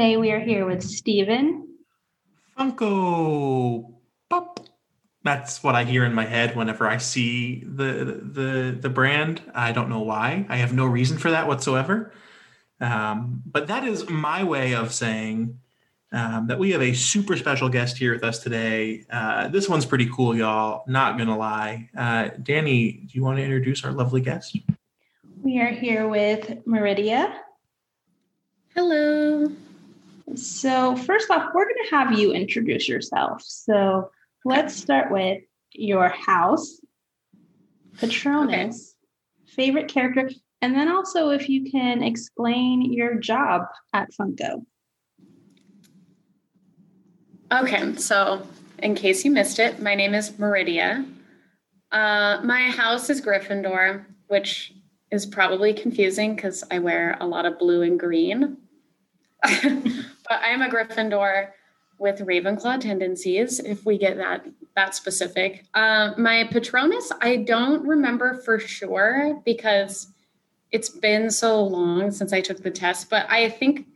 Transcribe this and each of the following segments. Today we are here with Stephen. Funko Pop. That's what I hear in my head whenever I see the brand. I don't know why. I have no reason for that whatsoever. But that is my way of saying that we have a super special guest here with us today. This one's pretty cool, y'all. Not going to lie. Danny, do you want to introduce our lovely guest? We are here with Meridia. Hello. So first off, we're going to have you introduce yourself. So let's start with your house, Patronus, okay. Favorite character, and then also if you can explain your job at Funko. Okay, so in case you missed it, my name is Meridia. My house is Gryffindor, which is probably confusing because I wear a lot of blue and green. But I am a Gryffindor with Ravenclaw tendencies, if we get that specific. My Patronus, I don't remember for sure because it's been so long since I took the test, but I think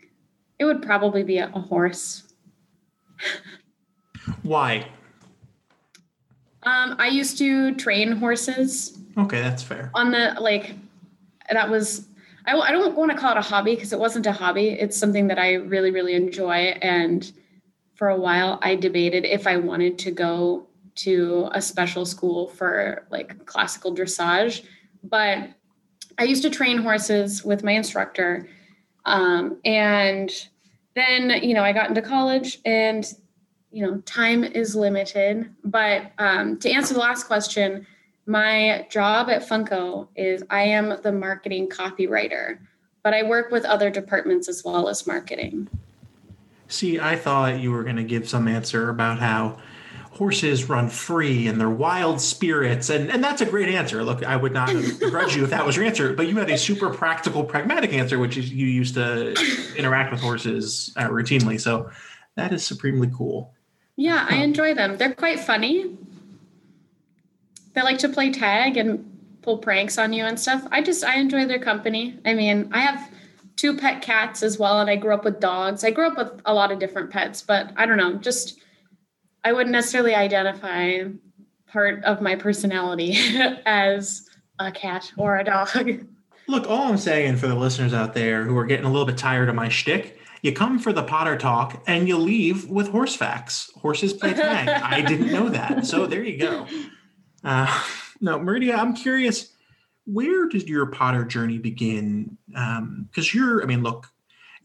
it would probably be a horse. Why? I used to train horses. Okay, that's fair. I don't want to call it a hobby because it wasn't a hobby. It's something that I really, really enjoy. And for a while I debated if I wanted to go to a special school for like classical dressage, but I used to train horses with my instructor. And then, I got into college and, time is limited. But to answer the last question, my job at Funko is I am the marketing copywriter, but I work with other departments as well as marketing. See, I thought you were going to give some answer about how horses run free and they're wild spirits. And that's a great answer. Look, I would not begrudge you if that was your answer, but you had a super practical, pragmatic answer, which is you used to interact with horses routinely. So that is supremely cool. Yeah, I enjoy them. They're quite funny. They like to play tag and pull pranks on you and stuff. I enjoy their company. I mean, I have 2 pet cats as well, and I grew up with dogs. I grew up with a lot of different pets, but I don't know, I wouldn't necessarily identify part of my personality as a cat or a dog. Look, all I'm saying for the listeners out there who are getting a little bit tired of my shtick, you come for the Potter talk and you leave with horse facts. Horses play tag. I didn't know that. So there you go. Now, Meridia, I'm curious, where did your Potter journey begin? Because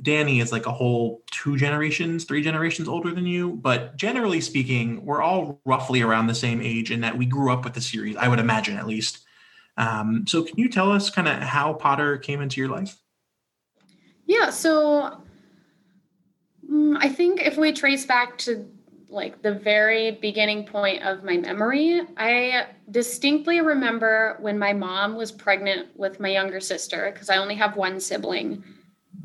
Danny is like a whole 3 generations older than you. But generally speaking, we're all roughly around the same age in that we grew up with the series, I would imagine at least. So can you tell us kind of how Potter came into your life? Yeah, so I think if we trace back to like the very beginning point of my memory, I distinctly remember when my mom was pregnant with my younger sister, because I only have one sibling.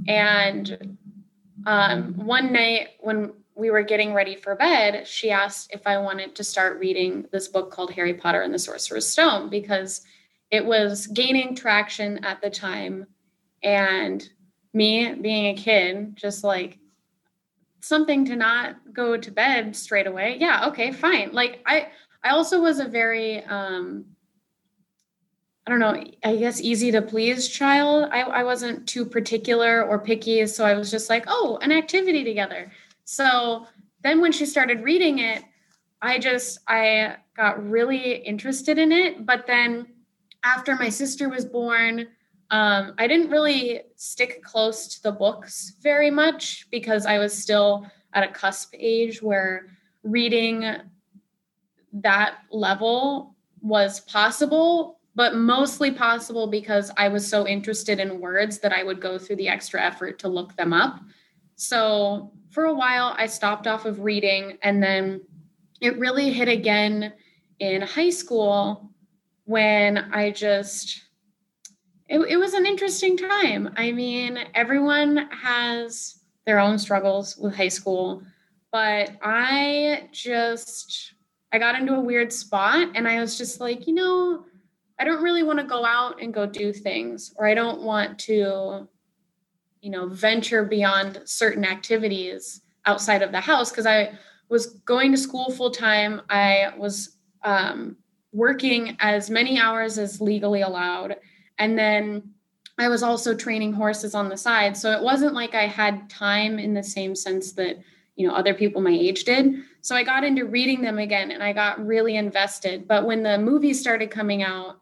And one night when we were getting ready for bed, she asked if I wanted to start reading this book called Harry Potter and the Sorcerer's Stone, because it was gaining traction at the time. And me being a kid, just like something to not go to bed straight away. Yeah. Okay, fine. Like I also was a very, easy to please child. I wasn't too particular or picky. So I was just like, oh, an activity together. So then when she started reading it, I got really interested in it. But then after my sister was born, I didn't really stick close to the books very much because I was still at a cusp age where reading that level was possible, but mostly possible because I was so interested in words that I would go through the extra effort to look them up. So for a while, I stopped off of reading, and then it really hit again in high school when it was an interesting time. I mean, everyone has their own struggles with high school, but I got into a weird spot, and I was just like, I don't really want to go out and go do things, or I don't want to, you know, venture beyond certain activities outside of the house. Because I was going to school full time. I was working as many hours as legally allowed. And then I was also training horses on the side. So it wasn't like I had time in the same sense that, you know, other people my age did. So I got into reading them again and I got really invested. But when the movies started coming out,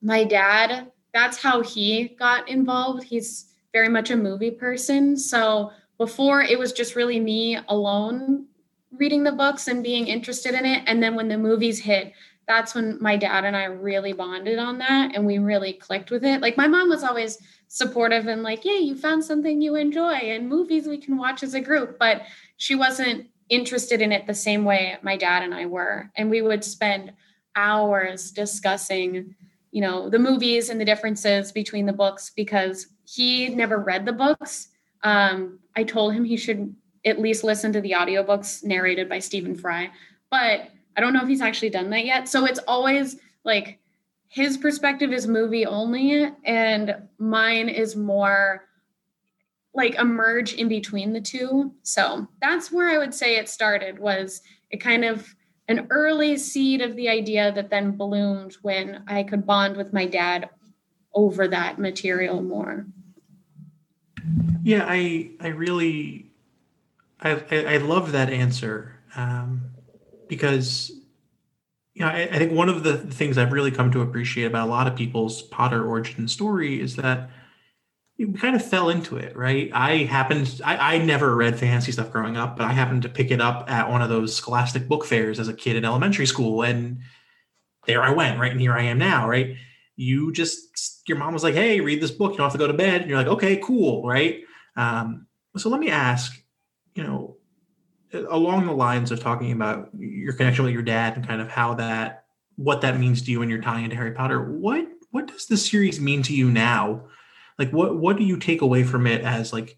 my dad, that's how he got involved. He's very much a movie person. So before it was just really me alone reading the books and being interested in it. And then when the movies hit, that's when my dad and I really bonded on that. And we really clicked with it. Like my mom was always supportive and like, yeah, you found something you enjoy and movies we can watch as a group. But she wasn't interested in it the same way my dad and I were. And we would spend hours discussing, you know, the movies and the differences between the books because he never read the books. I told him he should at least listen to the audiobooks narrated by Stephen Fry, but I don't know if he's actually done that yet. So it's always like his perspective is movie only and mine is more like a merge in between the two. So that's where I would say it started, was it kind of an early seed of the idea that then bloomed when I could bond with my dad over that material more. Yeah, I really love that answer. Because, you know, I think one of the things I've really come to appreciate about a lot of people's Potter origin story is that we kind of fell into it, right? I never read fantasy stuff growing up, but I happened to pick it up at one of those Scholastic book fairs as a kid in elementary school. And there I went, right? And here I am now, right? You just, your mom was like, hey, read this book. You don't have to go to bed. And you're like, okay, cool, right? So let me ask, you know, along the lines of talking about your connection with your dad and kind of how that, what that means to you and your tie into Harry Potter, what does the series mean to you now? Like, what do you take away from it as like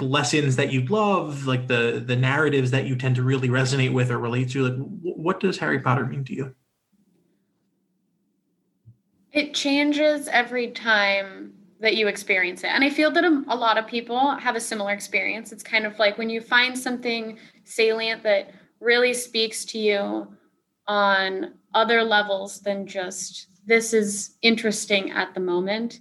lessons that you love, like the narratives that you tend to really resonate with or relate to? Like, what does Harry Potter mean to you? It changes every time that you experience it. And I feel that a lot of people have a similar experience. It's kind of like when you find something salient that really speaks to you on other levels than just, this is interesting at the moment,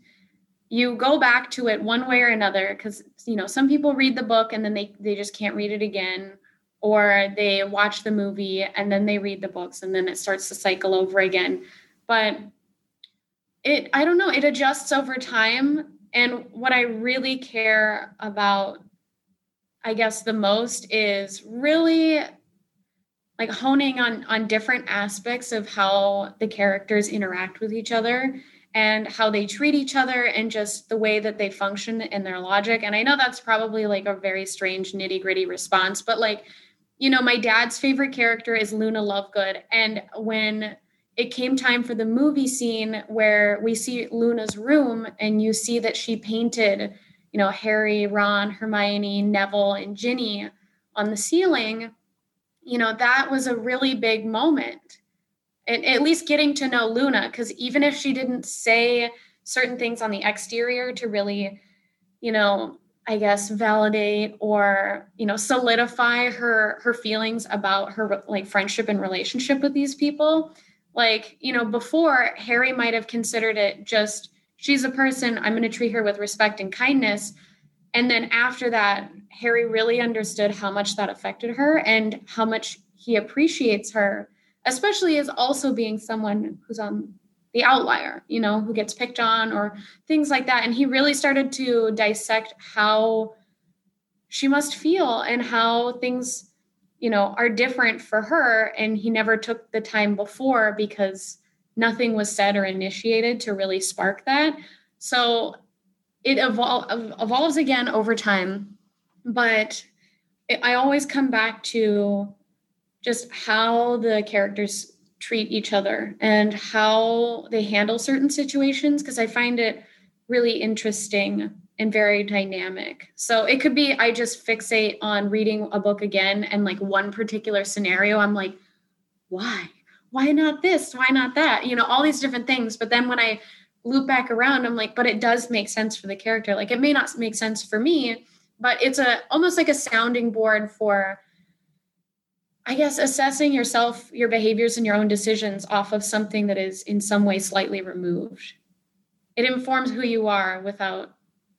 you go back to it one way or another. Cause you know, some people read the book and then they just can't read it again, or they watch the movie and then they read the books and then it starts to cycle over again. But I don't know, it adjusts over time. And what I really care about, I guess, the most is really like honing on different aspects of how the characters interact with each other and how they treat each other and just the way that they function in their logic. And I know that's probably like a very strange nitty-gritty response, but like, you know, my dad's favorite character is Luna Lovegood. And when it came time for the movie scene where we see Luna's room and you see that she painted, you know, Harry, Ron, Hermione, Neville, and Ginny on the ceiling, you know, that was a really big moment. And at least getting to know Luna, because even if she didn't say certain things on the exterior to really, you know, I guess, validate or, you know, solidify her feelings about her like friendship and relationship with these people. Like, you know, before Harry might have considered it just, she's a person, I'm going to treat her with respect and kindness. And then after that, Harry really understood how much that affected her and how much he appreciates her, especially as also being someone who's on the outlier, you know, who gets picked on or things like that. And he really started to dissect how she must feel and how things, you know, are different for her. And he never took the time before because nothing was said or initiated to really spark that. So it evolves again over time. But I always come back to just how the characters treat each other and how they handle certain situations, because I find it really interesting and very dynamic. So it could be, I just fixate on reading a book again and like one particular scenario, I'm like, why? Why not this? Why not that? You know, all these different things. But then when I loop back around, I'm like, but it does make sense for the character. Like, it may not make sense for me, but it's almost like a sounding board for, I guess, assessing yourself, your behaviors, and your own decisions off of something that is in some way slightly removed. It informs who you are without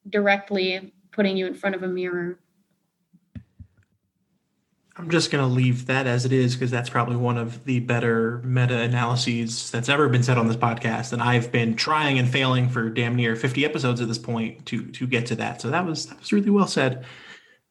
directly putting you in front of a mirror. I'm just going to leave that as it is, because that's probably one of the better meta-analyses that's ever been said on this podcast. And I've been trying and failing for damn near 50 episodes at this point to get to that. So that was really well said.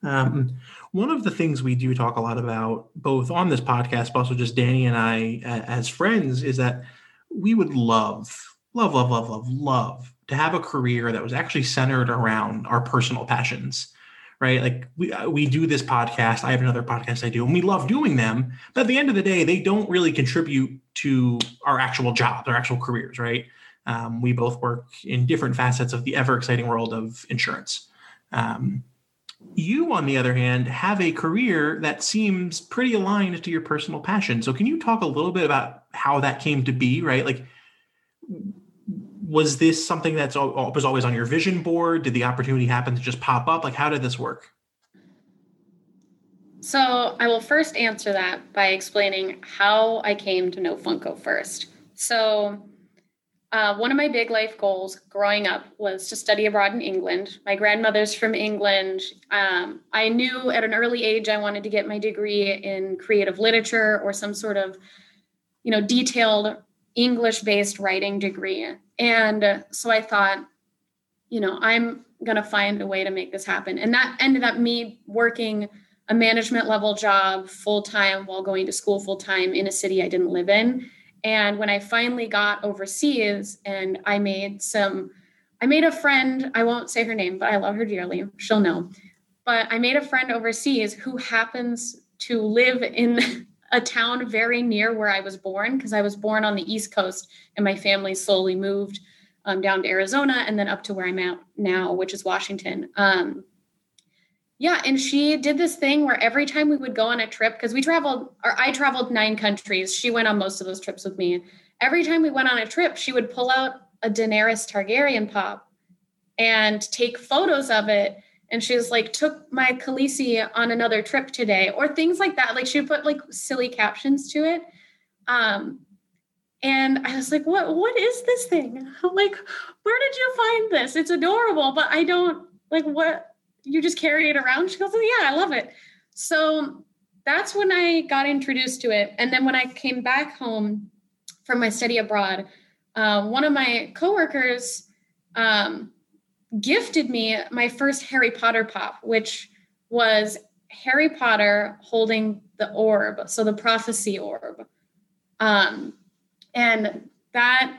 One of the things we do talk a lot about, both on this podcast, but also just Danny and I as friends, is that we would love to have a career that was actually centered around our personal passions. Right? Like we do this podcast. I have another podcast I do, and we love doing them. But at the end of the day, they don't really contribute to our actual jobs, our actual careers, right? We both work in different facets of the ever exciting world of insurance. You, on the other hand, have a career that seems pretty aligned to your personal passion. So can you talk a little bit about how that came to be, right? Like, was this something that was always on your vision board? Did the opportunity happen to just pop up? Like, how did this work? So I will first answer that by explaining how I came to know Funko first. So one of my big life goals growing up was to study abroad in England. My grandmother's from England. I knew at an early age I wanted to get my degree in creative literature or some sort of, detailed English-based writing degree. And so I thought, I'm going to find a way to make this happen. And that ended up me working a management level job full-time while going to school full-time in a city I didn't live in. And when I finally got overseas and I made a friend, I won't say her name, but I love her dearly. She'll know. But I made a friend overseas who happens to live in a town very near where I was born, because I was born on the East Coast and my family slowly moved down to Arizona and then up to where I'm at now, which is Washington. And she did this thing where every time we would go on a trip, because I traveled 9 countries. She went on most of those trips with me. Every time we went on a trip, she would pull out a Daenerys Targaryen pop and take photos of it. And she was like, took my Khaleesi on another trip today, or things like that. Like, she would put like silly captions to it. And I was like, what is this thing? I'm like, where did you find this? It's adorable, but I don't like what you just carry it around. She goes, oh, yeah, I love it. So that's when I got introduced to it. And then when I came back home from my study abroad, one of my coworkers, gifted me my first Harry Potter pop, which was Harry Potter holding the orb, so the prophecy orb. And that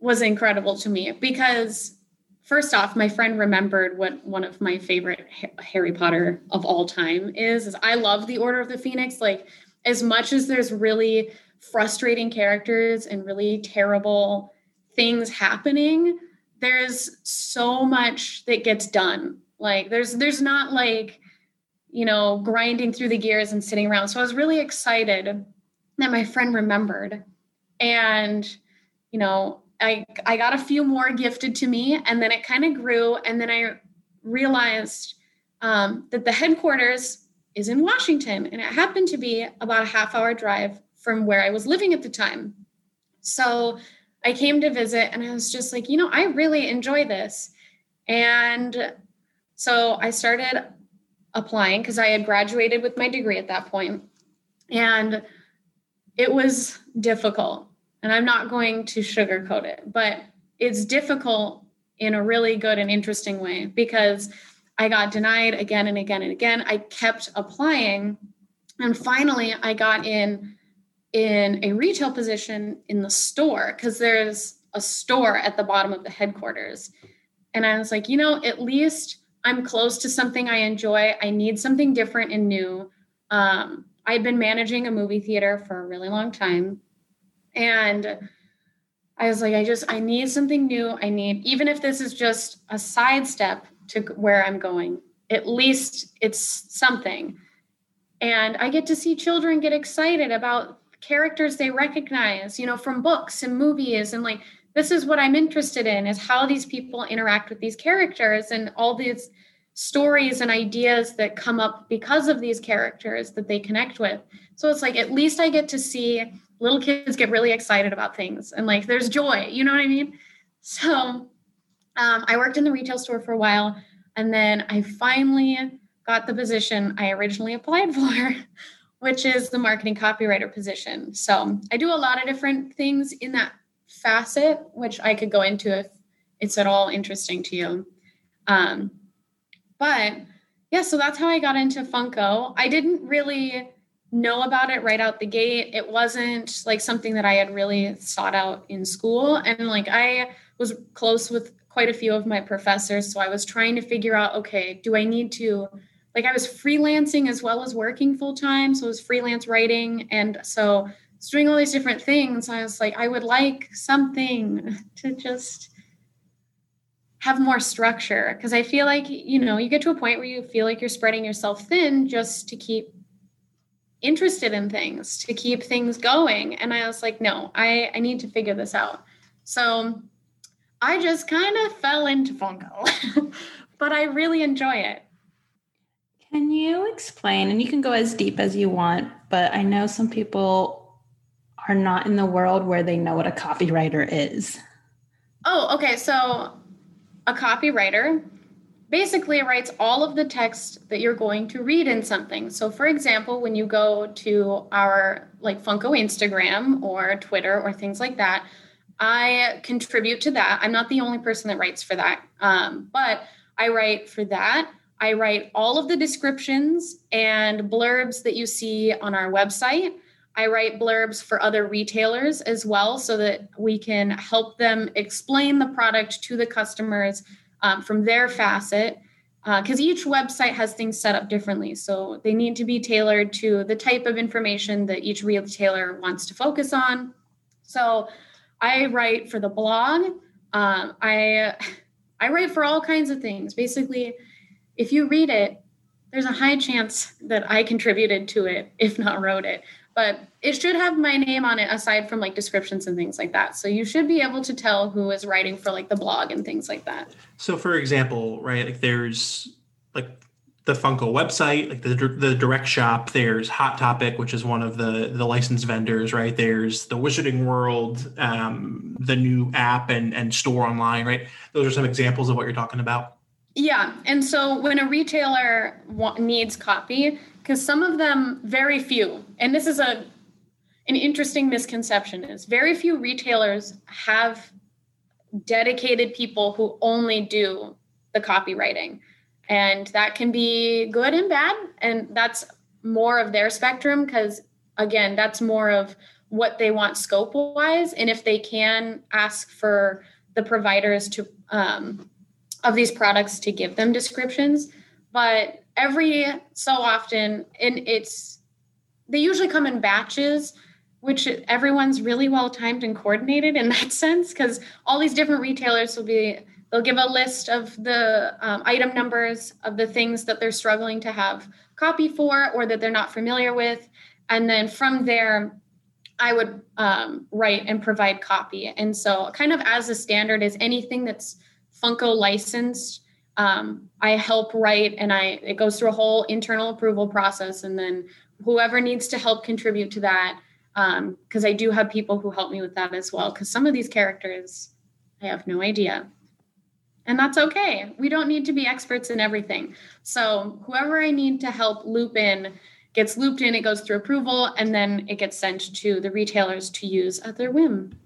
was incredible to me because, first off, my friend remembered what one of my favorite Harry Potter of all time is I love the Order of the Phoenix. Like, as much as there's really frustrating characters and really terrible things happening, there's so much that gets done. Like there's not like, grinding through the gears and sitting around. So I was really excited that my friend remembered, and, I got a few more gifted to me, and then it kind of grew. And then I realized that the headquarters is in Washington, and it happened to be about a half-hour drive from where I was living at the time. So I came to visit and I was just like, I really enjoy this. And so I started applying because I had graduated with my degree at that point. And it was difficult. And I'm not going to sugarcoat it, but it's difficult in a really good and interesting way because I got denied again and again and again. I kept applying. And finally, I got in a retail position in the store, because there's a store at the bottom of the headquarters. And I was like, at least I'm close to something I enjoy. I need something different and new. I'd been managing a movie theater for a really long time. And I was like, I need something new. Even if this is just a sidestep to where I'm going, at least it's something. And I get to see children get excited about characters they recognize, from books and movies. And like, this is what I'm interested in, is how these people interact with these characters and all these stories and ideas that come up because of these characters that they connect with. So it's like, at least I get to see little kids get really excited about things, and like, there's joy, you know what I mean? So I worked in the retail store for a while, and then I finally got the position I originally applied for, which is the marketing copywriter position. So I do a lot of different things in that facet, which I could go into if it's at all interesting to you. But yeah, so that's how I got into Funko. I didn't really know about it right out the gate. It wasn't like something that I had really sought out in school. And like, I was close with quite a few of my professors. So I was trying to figure out, okay, do I need to, like, I was freelancing as well as working full time. So it was freelance writing. And so it's doing all these different things. I was like, I would like something to just have more structure. Cause I feel like, you know, you get to a point where you feel like you're spreading yourself thin just to keep interested in things, to keep things going. And I was like, no, I need to figure this out. So I just kind of fell into Funko, but I really enjoy it. Can you explain, and you can go as deep as you want, but I know some people are not in the world where they know what a copywriter is. Oh, okay. So a copywriter basically writes all of the text that you're going to read in something. So for example, when you go to our like Funko Instagram or Twitter or things like that, I contribute to that. I'm not the only person that writes for that. But I write for that. I write all of the descriptions and blurbs that you see on our website. I write blurbs for other retailers as well, so that we can help them explain the product to the customers from their facet, because each website has things set up differently. So they need to be tailored to the type of information that each retailer wants to focus on. So I write for the blog. I write for all kinds of things. Basically, if you read it, there's a high chance that I contributed to it, if not wrote it. But it should have my name on it, aside from like descriptions and things like that. So you should be able to tell who is writing for like the blog and things like that. So for example, right, like there's like the Funko website, like the direct shop, there's Hot Topic, which is one of the licensed vendors, right? There's the Wizarding World, the new app and store online, right? Those are some examples of what you're talking about. Yeah. And so when a retailer needs copy, because some of them, very few, and this is an interesting misconception, is very few retailers have dedicated people who only do the copywriting. And that can be good and bad. And that's more of their spectrum, because again, that's more of what they want scope wise. And if they can ask for the providers to of these products to give them descriptions, but every so often, and they usually come in batches, which everyone's really well timed and coordinated in that sense, because all these different retailers they'll give a list of the item numbers of the things that they're struggling to have copy for, or that they're not familiar with. And then from there, I would write and provide copy. And so kind of as a standard is anything that's Funko licensed, I help write, and it goes through a whole internal approval process, and then whoever needs to help contribute to that, because I do have people who help me with that as well, because some of these characters I have no idea, and that's okay. We don't need to be experts in everything. So whoever I need to help loop in gets looped in, it goes through approval, and then it gets sent to the retailers to use at their whim.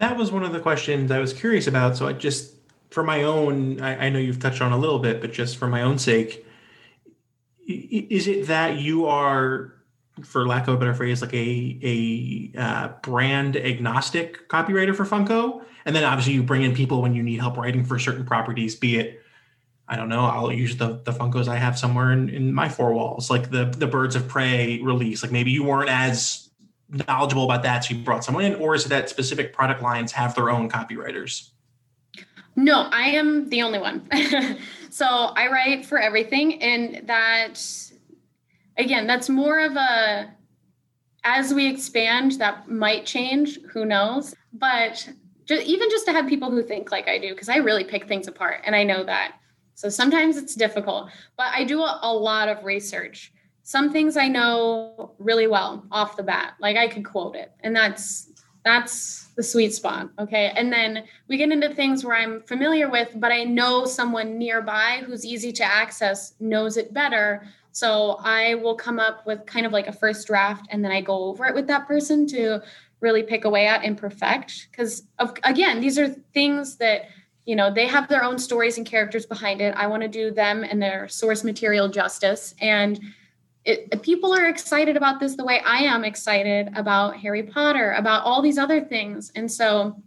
That was one of the questions I was curious about, so I just, for my own, I know you've touched on a little bit, but just for my own sake, is it that you are, for lack of a better phrase, like a brand agnostic copywriter for Funko? And then obviously you bring in people when you need help writing for certain properties, be it, I don't know, I'll use the Funkos I have somewhere in my four walls, like the Birds of Prey release. Like maybe you weren't as knowledgeable about that, so you brought someone in, or is it that specific product lines have their own copywriters? No, I am the only one. So I write for everything. And that, again, that's more of a, as we expand, that might change, who knows. But even just to have people who think like I do, because I really pick things apart and I know that. So sometimes it's difficult, but I do a lot of research. Some things I know really well off the bat, like I could quote it, and that's the sweet spot. Okay. And then we get into things where I'm familiar with, but I know someone nearby who's easy to access knows it better. So I will come up with kind of like a first draft, and then I go over it with that person to really pick away at and perfect. Because again, these are things that, you know, they have their own stories and characters behind it. I want to do them and their source material justice. And people are excited about this the way I am excited about Harry Potter, about all these other things. And so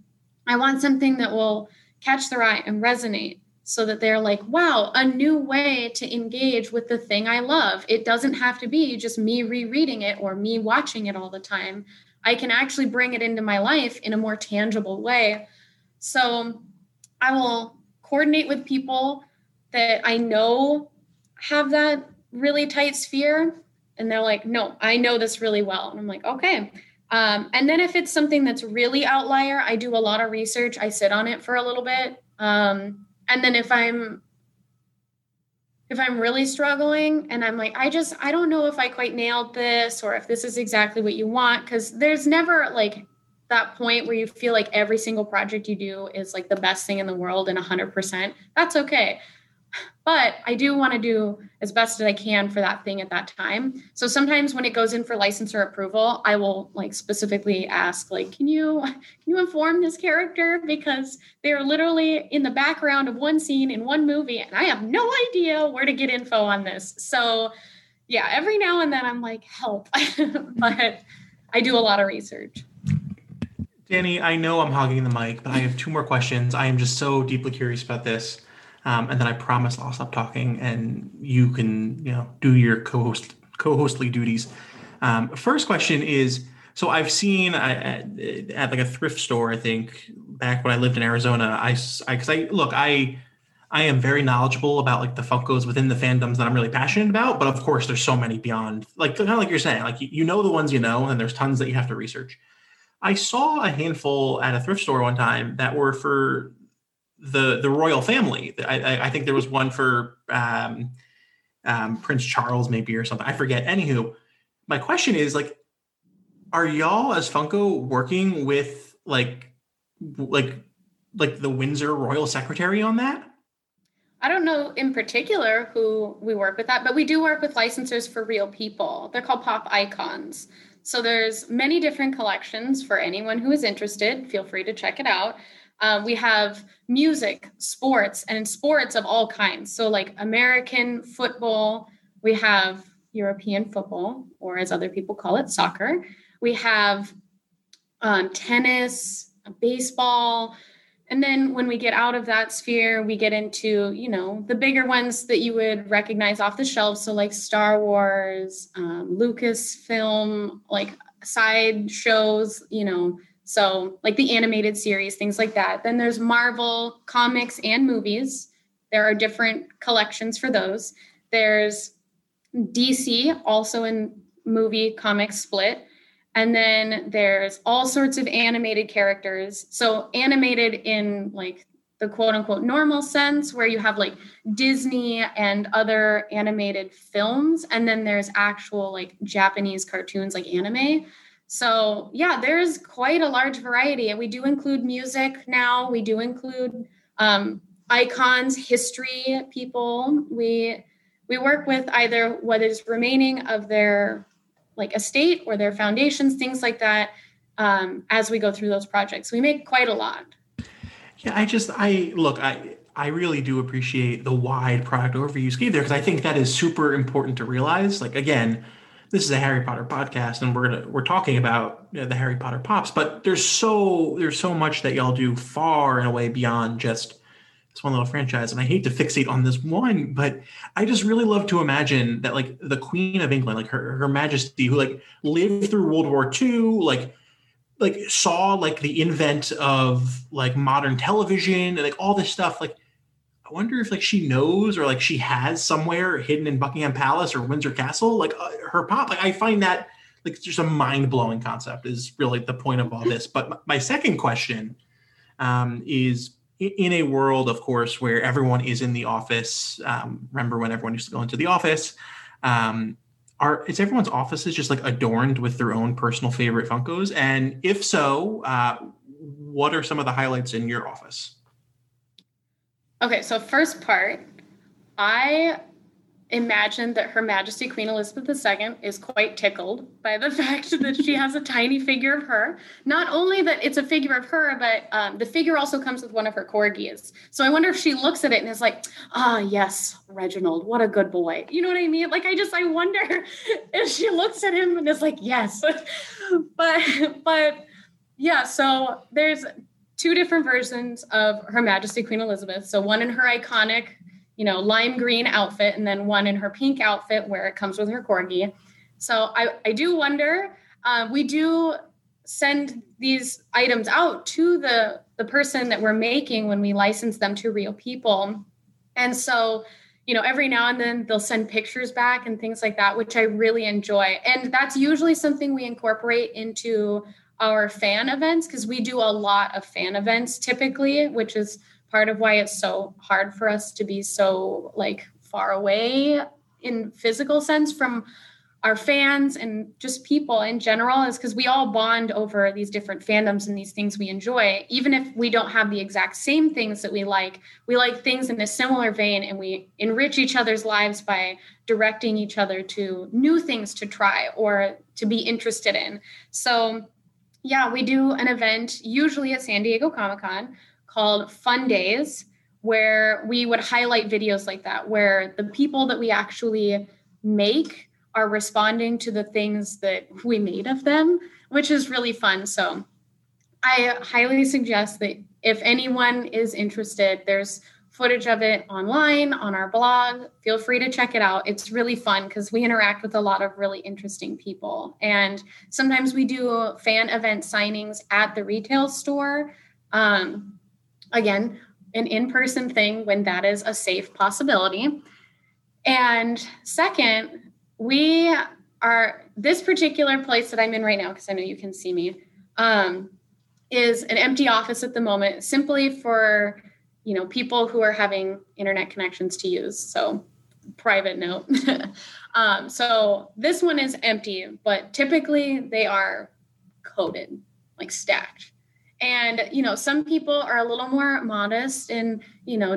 I want something that will catch their eye and resonate so that they're like, wow, a new way to engage with the thing I love. It doesn't have to be just me rereading it or me watching it all the time. I can actually bring it into my life in a more tangible way. So I will coordinate with people that I know have that really tight sphere, and they're like, no, I know this really well. And I'm like, okay. And then if it's something that's really outlier, I do a lot of research. I sit on it for a little bit. And then if I'm really struggling and I'm like, I don't know if I quite nailed this or if this is exactly what you want. Cause there's never like that point where you feel like every single project you do is like the best thing in the world and 100%. That's okay. But I do want to do as best as I can for that thing at that time. So sometimes when it goes in for license or approval, I will like specifically ask, like, can you inform this character? Because they're literally in the background of one scene in one movie, and I have no idea where to get info on this. So yeah, every now and then I'm like, help. But I do a lot of research. Danny, I know I'm hogging the mic, but I have two more questions. I am just so deeply curious about this. And then I promise I'll stop talking and you can, do your co-hostly duties. First question is, so I've seen at like a thrift store, I think back when I lived in Arizona, I am very knowledgeable about like the Funkos within the fandoms that I'm really passionate about, but of course there's so many beyond, like kind of like you're saying, like, the ones, and there's tons that you have to research. I saw a handful at a thrift store one time that were for the royal family. I think there was one for Prince Charles maybe or something. I forget. Anywho, my question is, like, are y'all as Funko working with like the Windsor royal secretary on that? I don't know in particular who we work with that, but we do work with licensors for real people. They're called Pop Icons. So there's many different collections for anyone who is interested. Feel free to check it out. We have music, sports of all kinds. So like American football, we have European football, or as other people call it, soccer. We have tennis, baseball. And then when we get out of that sphere, we get into, the bigger ones that you would recognize off the shelf. So like Star Wars, Lucasfilm, like side shows, So like the animated series, things like that. Then there's Marvel comics and movies. There are different collections for those. There's DC, also in movie comic split. And then there's all sorts of animated characters. So animated in like the quote unquote normal sense, where you have like Disney and other animated films. And then there's actual like Japanese cartoons, like anime. So yeah, there's quite a large variety, and we do include music now. We do include icons, history people. We work with either what is remaining of their like estate or their foundations, things like that. As we go through those projects, we make quite a lot. Yeah, I really do appreciate the wide product overview you gave there, because I think that is super important to realize. Like again, this is a Harry Potter podcast, and we're talking about the Harry Potter pops, but there's so much that y'all do far and away beyond just this one little franchise. And I hate to fixate on this one, but I just really love to imagine that like the Queen of England, like her Majesty, who like lived through World War II, like saw like the invent of like modern television and like all this stuff, like I wonder if like she knows, or like she has somewhere hidden in Buckingham Palace or Windsor Castle, like her pop. Like I find that like just a mind blowing concept is really the point of all this. But my second question is in a world, of course, where everyone is in the office. Remember when everyone used to go into the office? It's everyone's offices just like adorned with their own personal favorite Funkos? And if so, what are some of the highlights in your office? Okay, so first part, I imagine that Her Majesty Queen Elizabeth II is quite tickled by the fact that she has a tiny figure of her. Not only that it's a figure of her, but the figure also comes with one of her corgis. So I wonder if she looks at it and is like, ah, yes, Reginald, what a good boy. You know what I mean? Like, I wonder if she looks at him and is like, yes. But yeah, so there's two different versions of Her Majesty Queen Elizabeth. So one in her iconic, lime green outfit, and then one in her pink outfit where it comes with her corgi. So I do wonder, we do send these items out to the person that we're making when we license them to real people. And so, every now and then they'll send pictures back and things like that, which I really enjoy. And that's usually something we incorporate into our fan events, because we do a lot of fan events typically, which is part of why it's so hard for us to be so far away in physical sense from our fans and just people in general, is because we all bond over these different fandoms and these things we enjoy. Even if we don't have the exact same things that we like things in a similar vein, and we enrich each other's lives by directing each other to new things to try or to be interested in. So yeah, we do an event usually at San Diego Comic-Con called Fun Days, where we would highlight videos like that, where the people that we actually make are responding to the things that we made of them, which is really fun. So I highly suggest that if anyone is interested, there's footage of it online on our blog. Feel free to check it out. It's really fun because we interact with a lot of really interesting people. And sometimes we do fan event signings at the retail store. Again, an in-person thing when that is a safe possibility. And second, we are, this particular place that I'm in right now, because I know you can see me, is an empty office at the moment, simply for, people who are having internet connections to use. So private note. So this one is empty, but typically they are coded, stacked. And, some people are a little more modest and,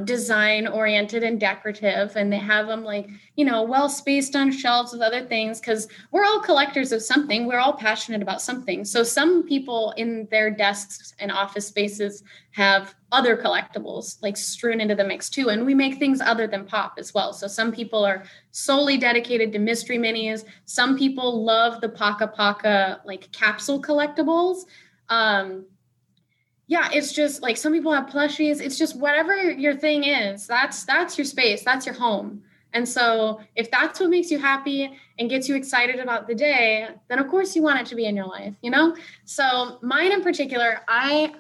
design oriented and decorative, and they have them well spaced on shelves with other things, because we're all collectors of something. We're all passionate about something. So some people in their desks and office spaces have other collectibles strewn into the mix too. And we make things other than pop as well. So some people are solely dedicated to mystery minis. Some people love the Paka Paka capsule collectibles. Yeah, it's just some people have plushies. It's just whatever your thing is, that's your space, that's your home. And so if that's what makes you happy and gets you excited about the day, then of course you want it to be in your life, So mine in particular, I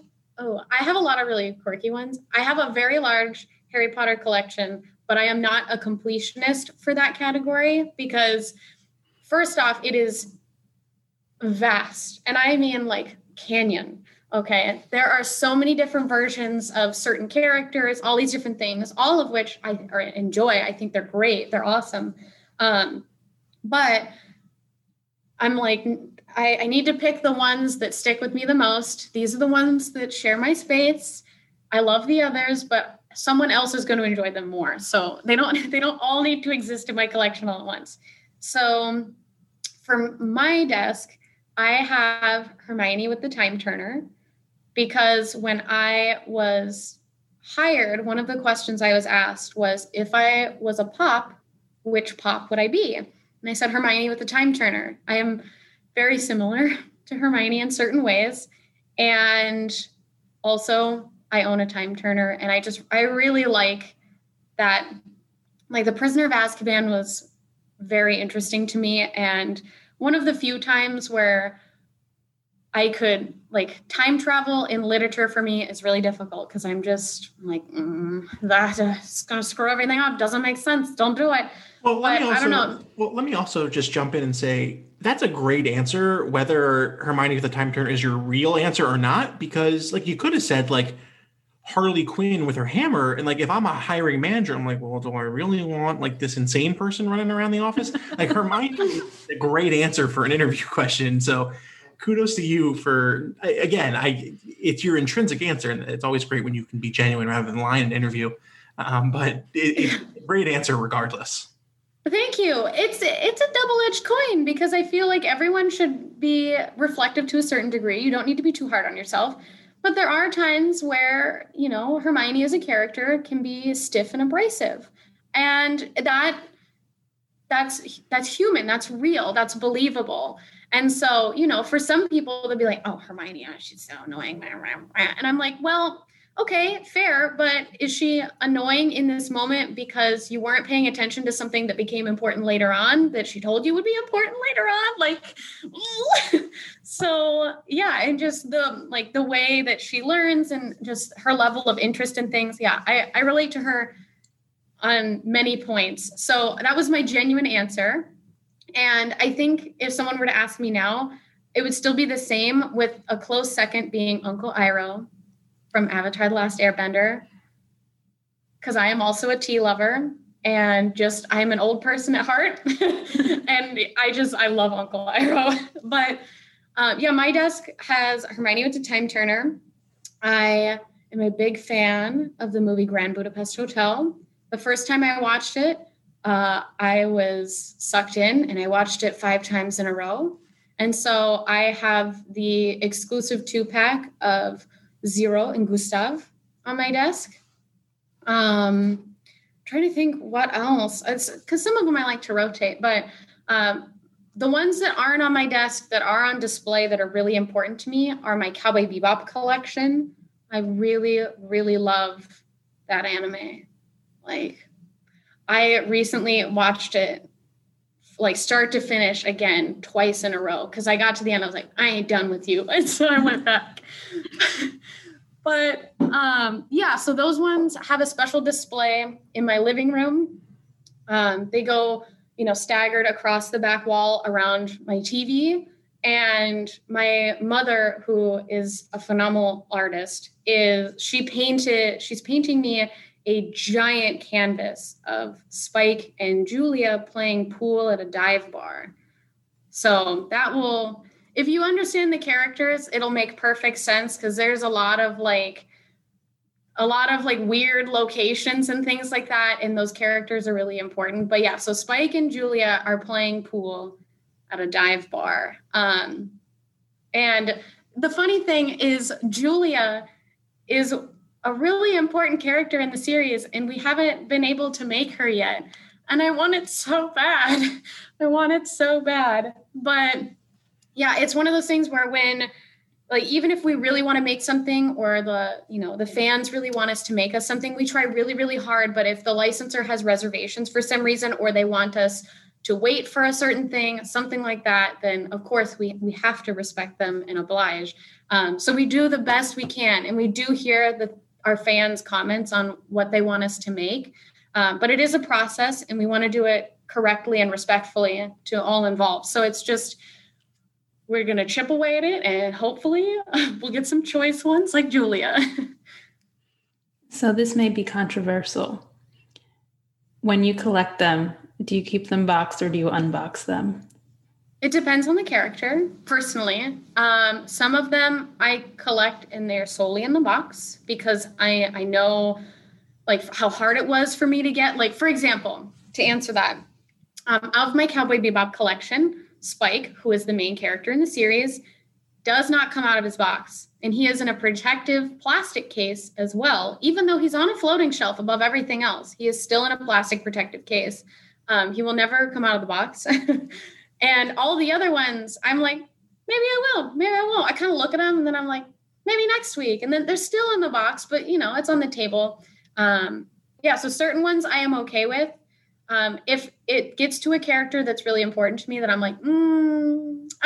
have a lot of really quirky ones. I have a very large Harry Potter collection, but I am not a completionist for that category, because first off, it is vast. And I mean canyon. Okay, there are so many different versions of certain characters, all these different things, all of which I enjoy. I think they're great. They're awesome. But I'm I need to pick the ones that stick with me the most. These are the ones that share my space. I love the others, but someone else is going to enjoy them more. So they don't all need to exist in my collection all at once. So from my desk, I have Hermione with the Time Turner, because when I was hired, one of the questions I was asked was, if I was a pop, which pop would I be? And I said, Hermione with the Time Turner. I am very similar to Hermione in certain ways. And also I own a Time Turner, and I really like that. The Prisoner of Azkaban was very interesting to me. And one of the few times where I could time travel in literature for me is really difficult, because I'm just that is going to screw everything up. Doesn't make sense. Don't do it. Well, I don't know. Well, let me also just jump in and say that's a great answer, whether Hermione with the Time Turner is your real answer or not, because you could have said Harley Quinn with her hammer. And like, if I'm a hiring manager, I'm like, well, do I really want like this insane person running around the office? Like, Hermione is a great answer for an interview question. So kudos to you for, again, it's your intrinsic answer. And it's always great when you can be genuine rather than lying in an interview. But it's a great answer regardless. Thank you. It's a double-edged coin because I feel like everyone should be reflective to a certain degree. You don't need to be too hard on yourself. But there are times where, you know, Hermione as a character can be stiff and abrasive. And that's human, that's real, that's believable. And so, you know, for some people they'll be like, oh, Hermione, she's so annoying. And I'm like, well, okay, fair, but is she annoying in this moment because you weren't paying attention to something that became important later on that she told you would be important later on? Like, so yeah, and just the way that she learns and just her level of interest in things. Yeah, I relate to her on many points. So that was my genuine answer. And I think if someone were to ask me now, it would still be the same, with a close second being Uncle Iroh from Avatar The Last Airbender, because I am also a tea lover and just I'm an old person at heart. And I love Uncle Iroh. But yeah, my desk has Hermione with the Time Turner. I am a big fan of the movie Grand Budapest Hotel. The first time I watched it, I was sucked in, and I watched it 5 times in a row. And so I have the exclusive 2-pack of Zero and Gustav on my desk. Trying to think what else, because some of them I like to rotate, but the ones that aren't on my desk that are on display that are really important to me are my Cowboy Bebop collection. I really, really love that anime. Like, I recently watched it like start to finish again twice in a row because I got to the end. I was like, I ain't done with you. And so I went back. But yeah, so those ones have a special display in my living room. They go, you know, staggered across the back wall around my TV. And my mother, who is a phenomenal artist, she's painting me a giant canvas of Spike and Julia playing pool at a dive bar. So that will, if you understand the characters, it'll make perfect sense, because there's a lot of weird locations and things like that, and those characters are really important. But yeah, so Spike and Julia are playing pool at a dive bar. And the funny thing is, Julia is a really important character in the series, and we haven't been able to make her yet. And I want it so bad. But yeah, it's one of those things where when, like, even if we really want to make something, or the fans really want us to make us something, we try really, really hard. But if the licensor has reservations for some reason, or they want us to wait for a certain thing, something like that, then of course we have to respect them and oblige. So we do the best we can, and we do hear our fans' comments on what they want us to make. But it is a process, and we want to do it correctly and respectfully to all involved. So it's just, we're going to chip away at it, and hopefully we'll get some choice ones like Julia. So this may be controversial. When you collect them, do you keep them boxed or do you unbox them? It depends on the character, personally. Some of them I collect and they're solely in the box because I know like how hard it was for me to get. Like, for example, to answer that, of my Cowboy Bebop collection, Spike, who is the main character in the series, does not come out of his box. And he is in a protective plastic case as well. Even though he's on a floating shelf above everything else, he is still in a plastic protective case. He will never come out of the box. And all the other ones, I'm like, maybe I will, maybe I won't. I kind of look at them and then I'm like, maybe next week. And then they're still in the box, but, you know, it's on the table. Yeah, so certain ones I am okay with. If it gets to a character that's really important to me that I'm like, I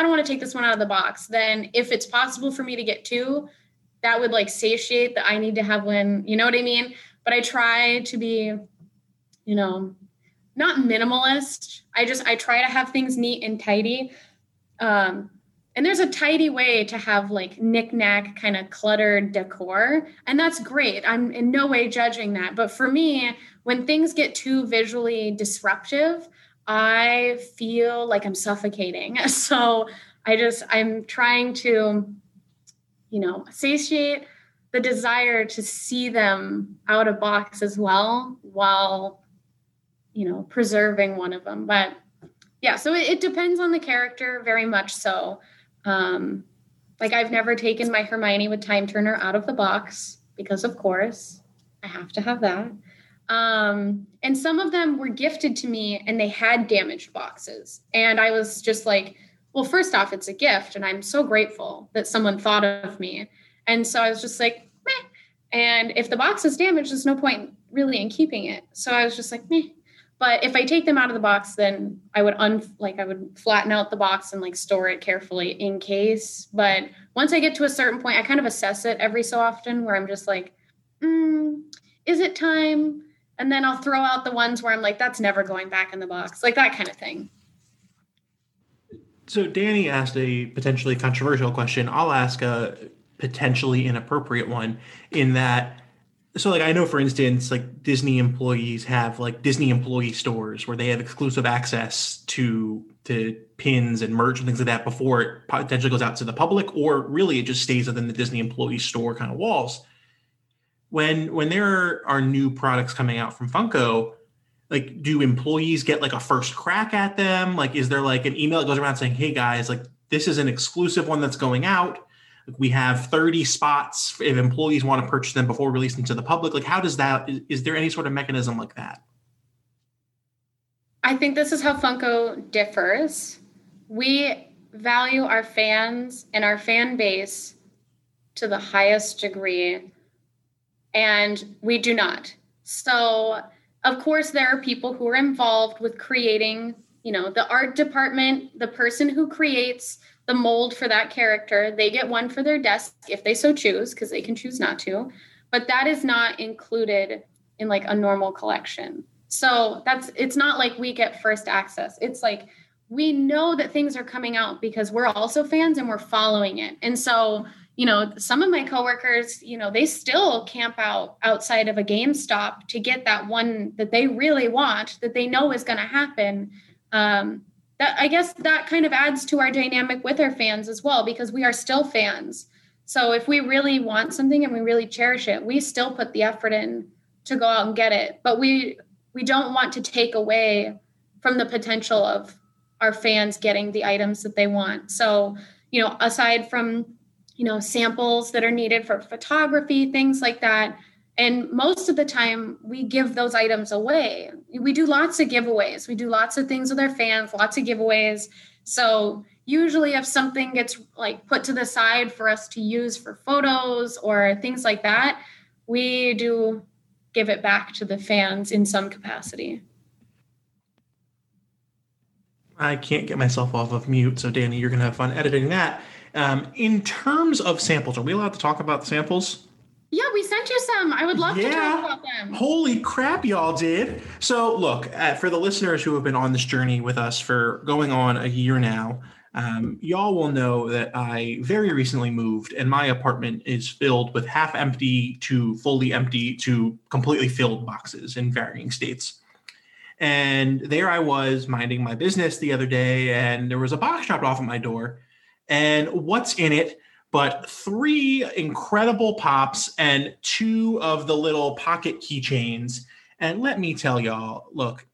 don't want to take this one out of the box, then if it's possible for me to get 2, that would like satiate that I need to have one, you know what I mean? But I try to be, you know, not minimalist. I try to have things neat and tidy. And there's a tidy way to have like knick-knack kind of cluttered decor. And that's great. I'm in no way judging that. But for me, when things get too visually disruptive, I feel like I'm suffocating. So I'm trying to, satiate the desire to see them out of box as well, while, preserving one of them. But yeah, so it depends on the character very much. So I've never taken my Hermione with Time Turner out of the box because of course I have to have that. And some of them were gifted to me and they had damaged boxes. And I was just like, well, first off, it's a gift. And I'm so grateful that someone thought of me. And so I was just like, meh. And if the box is damaged, there's no point really in keeping it. So I was just like, meh. But if I take them out of the box, then I would I would flatten out the box and store it carefully in case. But once I get to a certain point, I kind of assess it every so often where I'm just like, is it time? And then I'll throw out the ones where I'm like, that's never going back in the box, like that kind of thing. So Danny asked a potentially controversial question. I'll ask a potentially inappropriate one in that. So I know, for instance, Disney employees have Disney employee stores where they have exclusive access to pins and merch and things like that before it potentially goes out to the public, or really it just stays within the Disney employee store kind of walls. When there are new products coming out from Funko, do employees get a first crack at them? Is there an email that goes around saying, hey guys, this is an exclusive one that's going out. We have 30 spots if employees want to purchase them before releasing to the public. How does that, is there any sort of mechanism like that? I think this is how Funko differs. We value our fans and our fan base to the highest degree, and we do not. So of course there are people who are involved with creating, the art department, the person who creates the mold for that character, they get one for their desk if they so choose, because they can choose not to, but that is not included in a normal collection. So it's not we get first access. It's we know that things are coming out because we're also fans and we're following it. And so, some of my coworkers, they still camp out outside of a GameStop to get that one that they really want, that they know is going to happen. I guess that kind of adds to our dynamic with our fans as well, because we are still fans. So if we really want something and we really cherish it, we still put the effort in to go out and get it. But we don't want to take away from the potential of our fans getting the items that they want. So, aside from, samples that are needed for photography, things like that. And most of the time we give those items away. We do lots of giveaways. We do lots of things with our fans, lots of giveaways. So usually if something gets put to the side for us to use for photos or things like that, we do give it back to the fans in some capacity. I can't get myself off of mute. So Danny, you're going to have fun editing that. In terms of samples, are we allowed to talk about the samples? Yeah, we sent you some. I would love to talk about them. Holy crap, y'all did. So look, for the listeners who have been on this journey with us for going on a year now, y'all will know that I very recently moved and my apartment is filled with half empty to fully empty to completely filled boxes in varying states. And there I was minding my business the other day and there was a box dropped off at my door. And what's in it? But 3 incredible pops and 2 of the little pocket keychains. And let me tell y'all, look,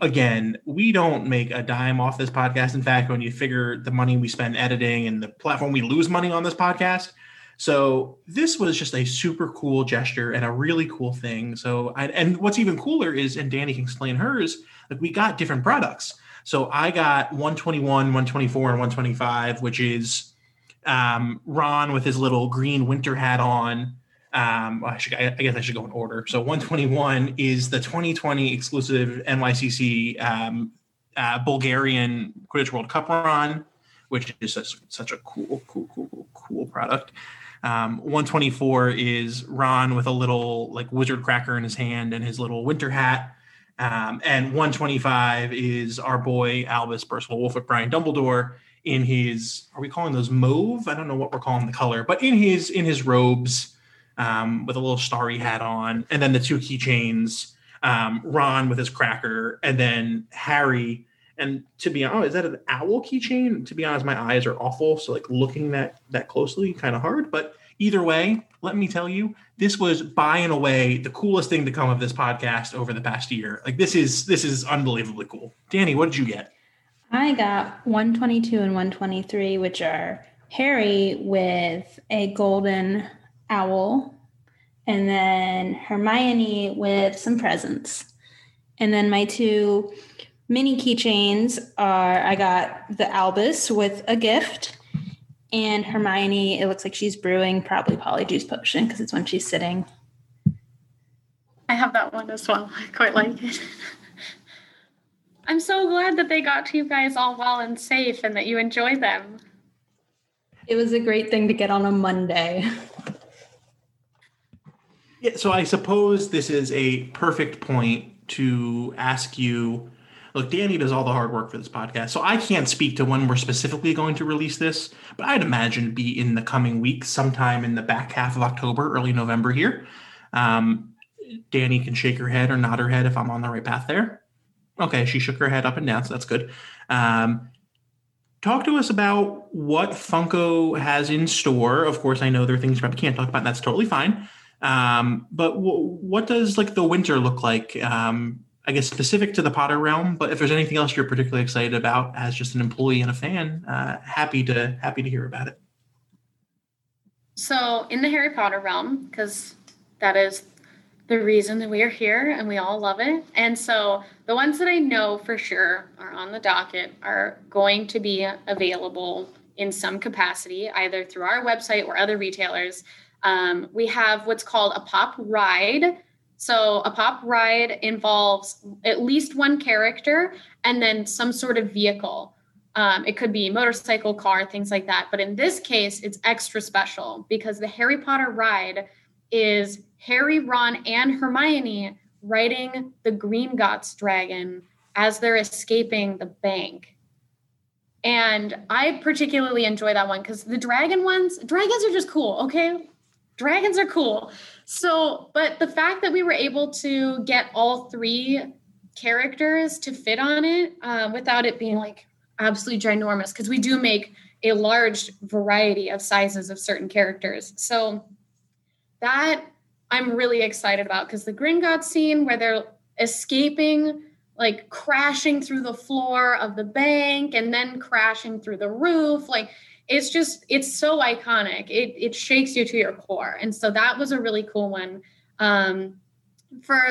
again, we don't make a dime off this podcast. In fact, when you figure the money we spend editing and the platform, we lose money on this podcast. So this was just a super cool gesture and a really cool thing. So, and what's even cooler is, and Danny can explain hers, we got different products. So I got 121, 124, and 125, which is... Ron with his little green winter hat on. I guess I should go in order. So 121 is the 2020 exclusive NYCC Bulgarian Quidditch World Cup run, which is such a cool product. 124 is Ron with a little wizard cracker in his hand and his little winter hat. And 125 is our boy Albus Percival Wolfric Brian Dumbledore in his, are we calling those mauve? I don't know what we're calling the color, but in his robes, with a little starry hat on, and then the two keychains, Ron with his cracker, and then Harry. And to be honest, is that an owl keychain? To be honest, my eyes are awful, so like looking that closely, kind of hard. But either way, let me tell you, this was by and away the coolest thing to come of this podcast over the past year. Like this is unbelievably cool. Danny, what did you get? I got 122 and 123, which are Harry with a golden owl, and then Hermione with some presents. And then my two mini keychains are, I got the Albus with a gift, and Hermione, it looks like she's brewing probably Polyjuice Potion because it's when she's sitting. I have that one as well. I quite like it. I'm so glad that they got to you guys all well and safe and that you enjoy them. It was a great thing to get on a Monday. Yeah, so I suppose this is a perfect point to ask you, look, Danny does all the hard work for this podcast, so I can't speak to when we're specifically going to release this, but I'd imagine be in the coming weeks, sometime in the back half of October, early November here. Danny can shake her head or nod her head if I'm on the right path there. Okay, she shook her head up and down, so that's good. Talk to us about what Funko has in store. Of course, I know there are things you probably can't talk about, and that's totally fine. But what does like the winter look like? I guess specific to the Potter realm, but if there's anything else you're particularly excited about as just an employee and a fan, happy to hear about it. So in the Harry Potter realm, because that is the reason that we are here and we all love it. And so the ones that I know for sure are on the docket are going to be available in some capacity, either through our website or other retailers. We have what's called a Pop Ride. So a Pop Ride involves at least one character and then some sort of vehicle. It could be motorcycle, car, things like that. But in this case, it's extra special because the Harry Potter Ride is Harry, Ron, and Hermione riding the Gringotts dragon as they're escaping the bank. And I particularly enjoy that one because the dragon ones, dragons are just cool, okay? Dragons are cool. So, but the fact that we were able to get all three characters to fit on it without it being like absolutely ginormous, because we do make a large variety of sizes of certain characters. So that I'm really excited about, because the Gringotts scene where they're escaping, like crashing through the floor of the bank and then crashing through the roof, like it's just, it's so iconic. It shakes you to your core. And so that was a really cool one. For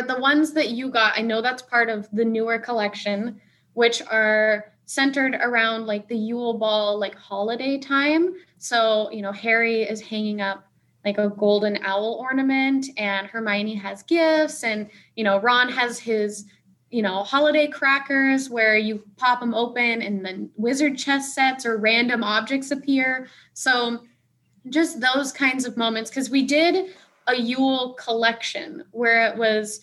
the ones that you got, I know that's part of the newer collection, which are centered around like the Yule Ball, like holiday time. So, you know, Harry is hanging up like a golden owl ornament, and Hermione has gifts, and, you know, Ron has his, you know, holiday crackers where you pop them open and then wizard chess sets or random objects appear. So just those kinds of moments, because we did a Yule collection where it was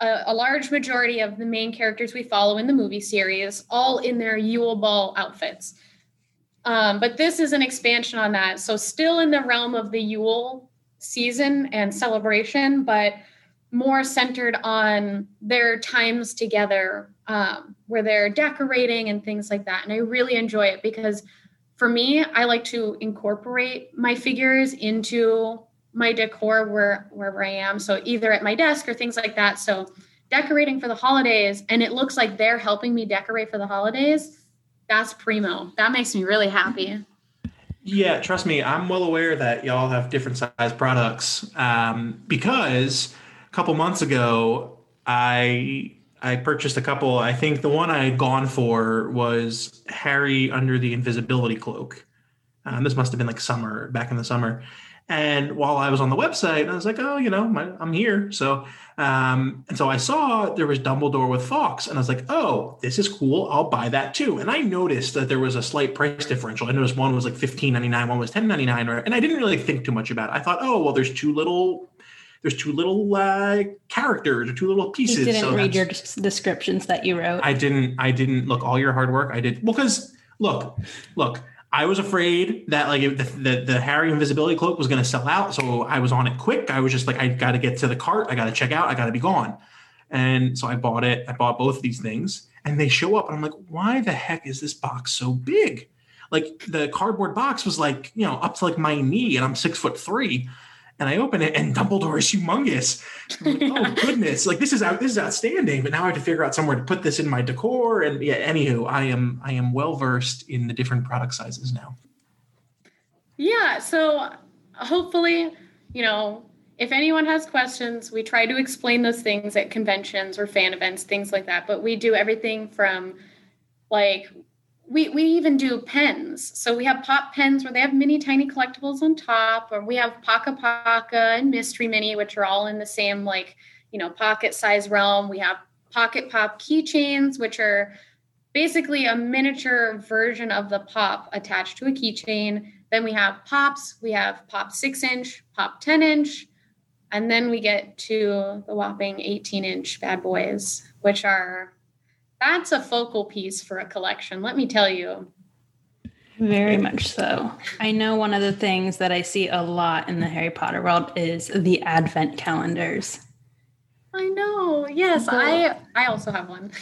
a large majority of the main characters we follow in the movie series, all in their Yule Ball outfits. But this is an expansion on that. So still in the realm of the Yule season and celebration, but more centered on their times together, where they're decorating and things like that. And I really enjoy it because for me, I like to incorporate my figures into my decor wherever I am. So either at my desk or things like that. So decorating for the holidays, and it looks like they're helping me decorate for the holidays. That's primo. That makes me really happy. Yeah, trust me. I'm well aware that y'all have different size products because a couple months ago, I purchased a couple. I think the one I had gone for was Harry under the invisibility cloak. This must have been like summer, back in the summer. And while I was on the website, I was like, oh, you know, I'm here. So, and so I saw there was Dumbledore with Fox, and I was like, oh, this is cool. I'll buy that too. And I noticed that there was a slight price differential. I noticed one was like $15.99, one was $10.99, and I didn't really think too much about it. I thought, oh, well, there's two little characters or two little pieces. You didn't read your descriptions that you wrote. I didn't. Look, all your hard work. I did. Well, because Look. I was afraid that like the Harry invisibility cloak was going to sell out, so I was on it quick. I was just like, I got to get to the cart. I got to check out. I got to be gone. And so I bought it. I bought both of these things, and they show up, and I'm like, why the heck is this box so big? Like the cardboard box was like, you know, up to like my knee, and I'm 6'3", and I open it, and Dumbledore is humongous. Like, oh goodness! Like this is outstanding. But now I have to figure out somewhere to put this in my decor. And yeah, anywho, I am well versed in the different product sizes now. Yeah. So hopefully, you know, if anyone has questions, we try to explain those things at conventions or fan events, things like that. But we do everything from like. We even do pens. So we have pop pens where they have mini tiny collectibles on top, or we have Paka Paka and Mystery Mini, which are all in the same, like, you know, pocket size realm. We have Pocket Pop keychains, which are basically a miniature version of the pop attached to a keychain. Then we have pops. We have pop 6-inch, pop 10-inch. And then we get to the whopping 18-inch bad boys, which are... That's a focal piece for a collection, let me tell you. Very much so. I know one of the things that I see a lot in the Harry Potter world is the advent calendars. I know. Yes, so, I also have one.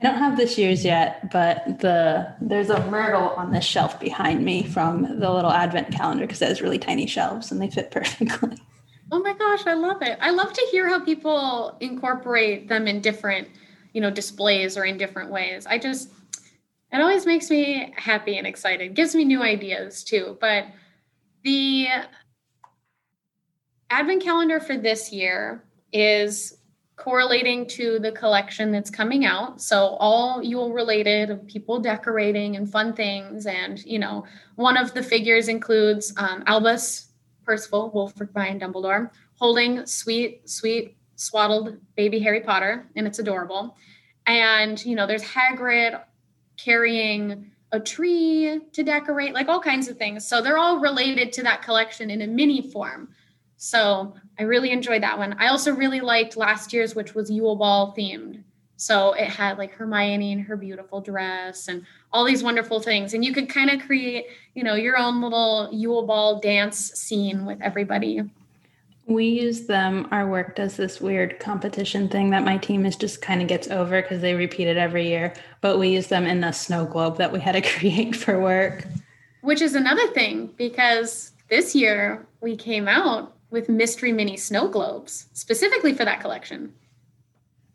I don't have this year's yet, but there's a myrtle on the shelf behind me from the little advent calendar because it has really tiny shelves and they fit perfectly. Oh my gosh, I love it. I love to hear how people incorporate them in different, you know, displays or in different ways. It always makes me happy and excited. Gives me new ideas too. But the advent calendar for this year is correlating to the collection that's coming out. So all Yule related of people decorating and fun things. And, you know, one of the figures includes Albus Percival, Wolford Brian Dumbledore, holding sweet, sweet, swaddled baby Harry Potter, and it's adorable. And, you know, there's Hagrid carrying a tree to decorate, like all kinds of things. So they're all related to that collection in a mini form. So I really enjoyed that one. I also really liked last year's, which was Yule Ball themed. So it had like Hermione and her beautiful dress and all these wonderful things. And you could kind of create, you know, your own little Yule Ball dance scene with everybody. We use them. Our work does this weird competition thing that my team is just kind of gets over because they repeat it every year. But we use them in the snow globe that we had to create for work. Which is another thing, because this year we came out with Mystery Mini snow globes specifically for that collection.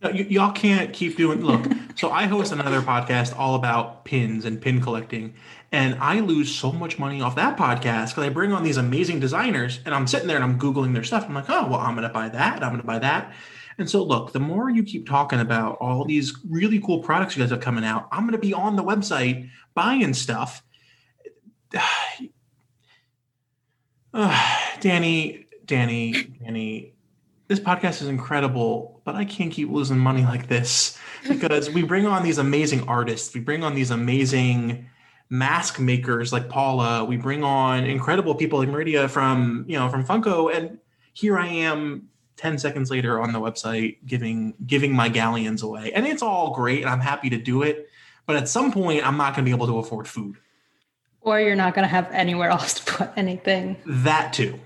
No, y'all can't keep doing... Look, so I host another podcast all about pins and pin collecting. And I lose so much money off that podcast because I bring on these amazing designers and I'm sitting there and I'm Googling their stuff. I'm like, oh, well, I'm going to buy that. I'm going to buy that. And so, look, the more you keep talking about all these really cool products you guys have coming out, I'm going to be on the website buying stuff. Danny, this podcast is incredible, but I can't keep losing money like this because we bring on these amazing artists. We bring on these amazing... mask makers like Paula. We bring on incredible people like Meridia from Funko, and here I am 10 seconds later on the website giving my galleons away. And it's all great and I'm happy to do it, but at some point I'm not going to be able to afford food. Or you're not going to have anywhere else to put anything. That too.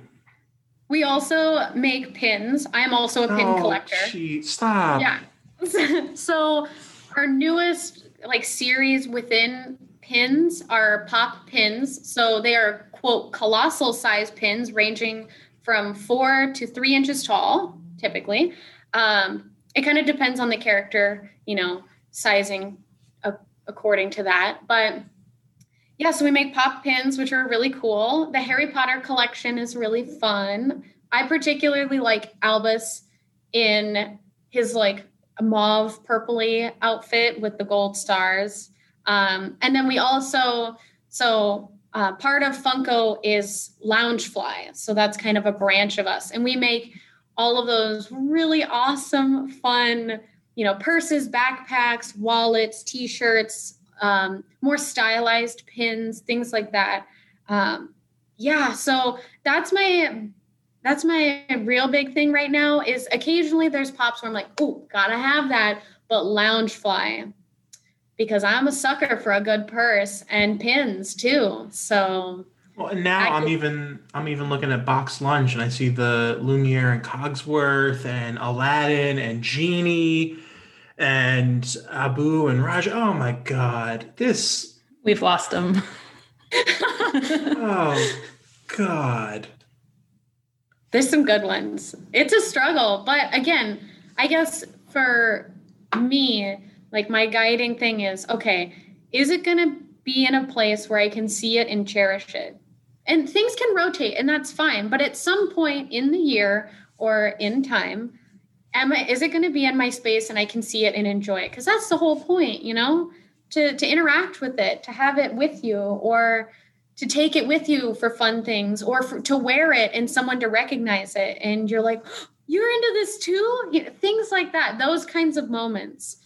We also make pins. I'm also a pin collector. Gee, stop. Yeah. So our newest like series within pins are pop pins. So they are, quote, colossal size pins ranging from 4 to 3 inches tall, typically. It kind of depends on the character, you know, sizing according to that. But yeah, so we make pop pins, which are really cool. The Harry Potter collection is really fun. I particularly like Albus in his like mauve purpley outfit with the gold stars. And then we also, part of Funko is Loungefly. So that's kind of a branch of us. And we make all of those really awesome, fun, you know, purses, backpacks, wallets, t-shirts, more stylized pins, things like that. So that's my real big thing right now is occasionally there's pops where I'm like, oh, gotta have that. But Loungefly. because I'm a sucker for a good purse and pins too. So well, and now I'm even looking at Box Lunch, and I see the Lumiere and Cogsworth and Aladdin and Genie and Abu and Raj. Oh my God, this we've lost them. Oh God. There's some good ones. It's a struggle. But again, I guess for me, like my guiding thing is, okay, is it going to be in a place where I can see it and cherish it? And things can rotate and that's fine. But at some point in the year or in time, is it going to be in my space and I can see it and enjoy it? Because that's the whole point, you know, to interact with it, to have it with you, or to take it with you for fun things, or to wear it and someone to recognize it. And you're like, oh, you're into this too? You know, things like that, those kinds of moments.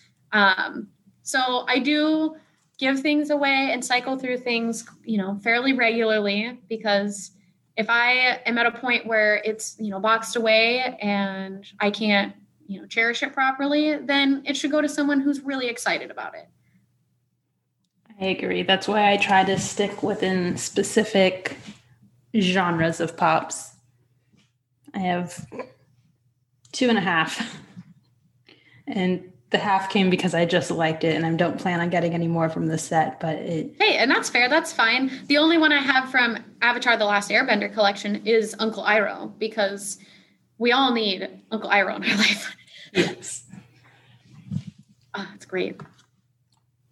So I do give things away and cycle through things, you know, fairly regularly, because if I am at a point where it's, you know, boxed away and I can't, you know, cherish it properly, then it should go to someone who's really excited about it. I agree. That's why I try to stick within specific genres of pops. I have 2.5. And the half came because I just liked it and I don't plan on getting any more from the set. But hey, and that's fair. That's fine. The only one I have from Avatar The Last Airbender collection is Uncle Iroh, because we all need Uncle Iroh in our life. Yes. Oh, that's great.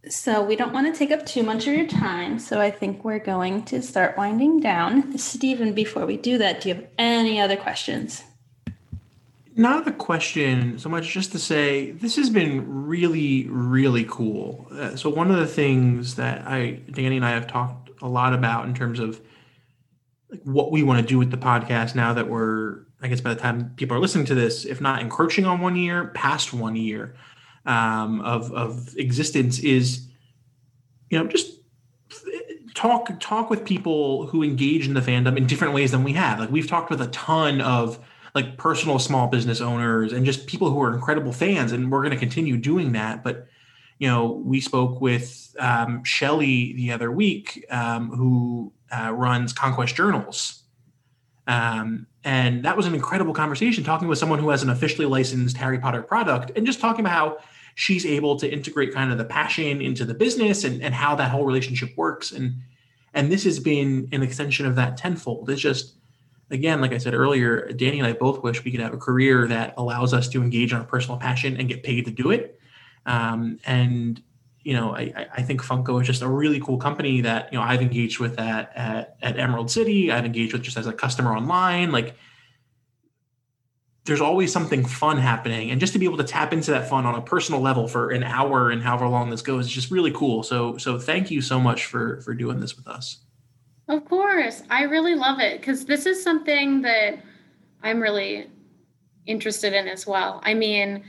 So we don't want to take up too much of your time, so I think we're going to start winding down. Stephen, before we do that, do you have any other questions? Not a question so much, just to say this has been really, really cool. So one of the things that Danny and I have talked a lot about in terms of like what we want to do with the podcast now that we're, I guess by the time people are listening to this, if not encroaching on 1 year, past 1 year, of existence, is, you know, just talk with people who engage in the fandom in different ways than we have. Like, we've talked with a ton of like personal small business owners and just people who are incredible fans, and we're going to continue doing that. But, you know, we spoke with Shelly the other week, who runs Conquest Journals, and that was an incredible conversation, talking with someone who has an officially licensed Harry Potter product, and just talking about how she's able to integrate kind of the passion into the business, and how that whole relationship works. And this has been an extension of that tenfold. It's just, again, like I said earlier, Danny and I both wish we could have a career that allows us to engage in our personal passion and get paid to do it. And, you know, I think Funko is just a really cool company that, you know, I've engaged with that at Emerald City. I've engaged with just as a customer online. Like, there's always something fun happening, and just to be able to tap into that fun on a personal level for an hour and however long this goes is just really cool. So thank you so much for doing this with us. Of course. I really love it, because this is something that I'm really interested in as well. I mean,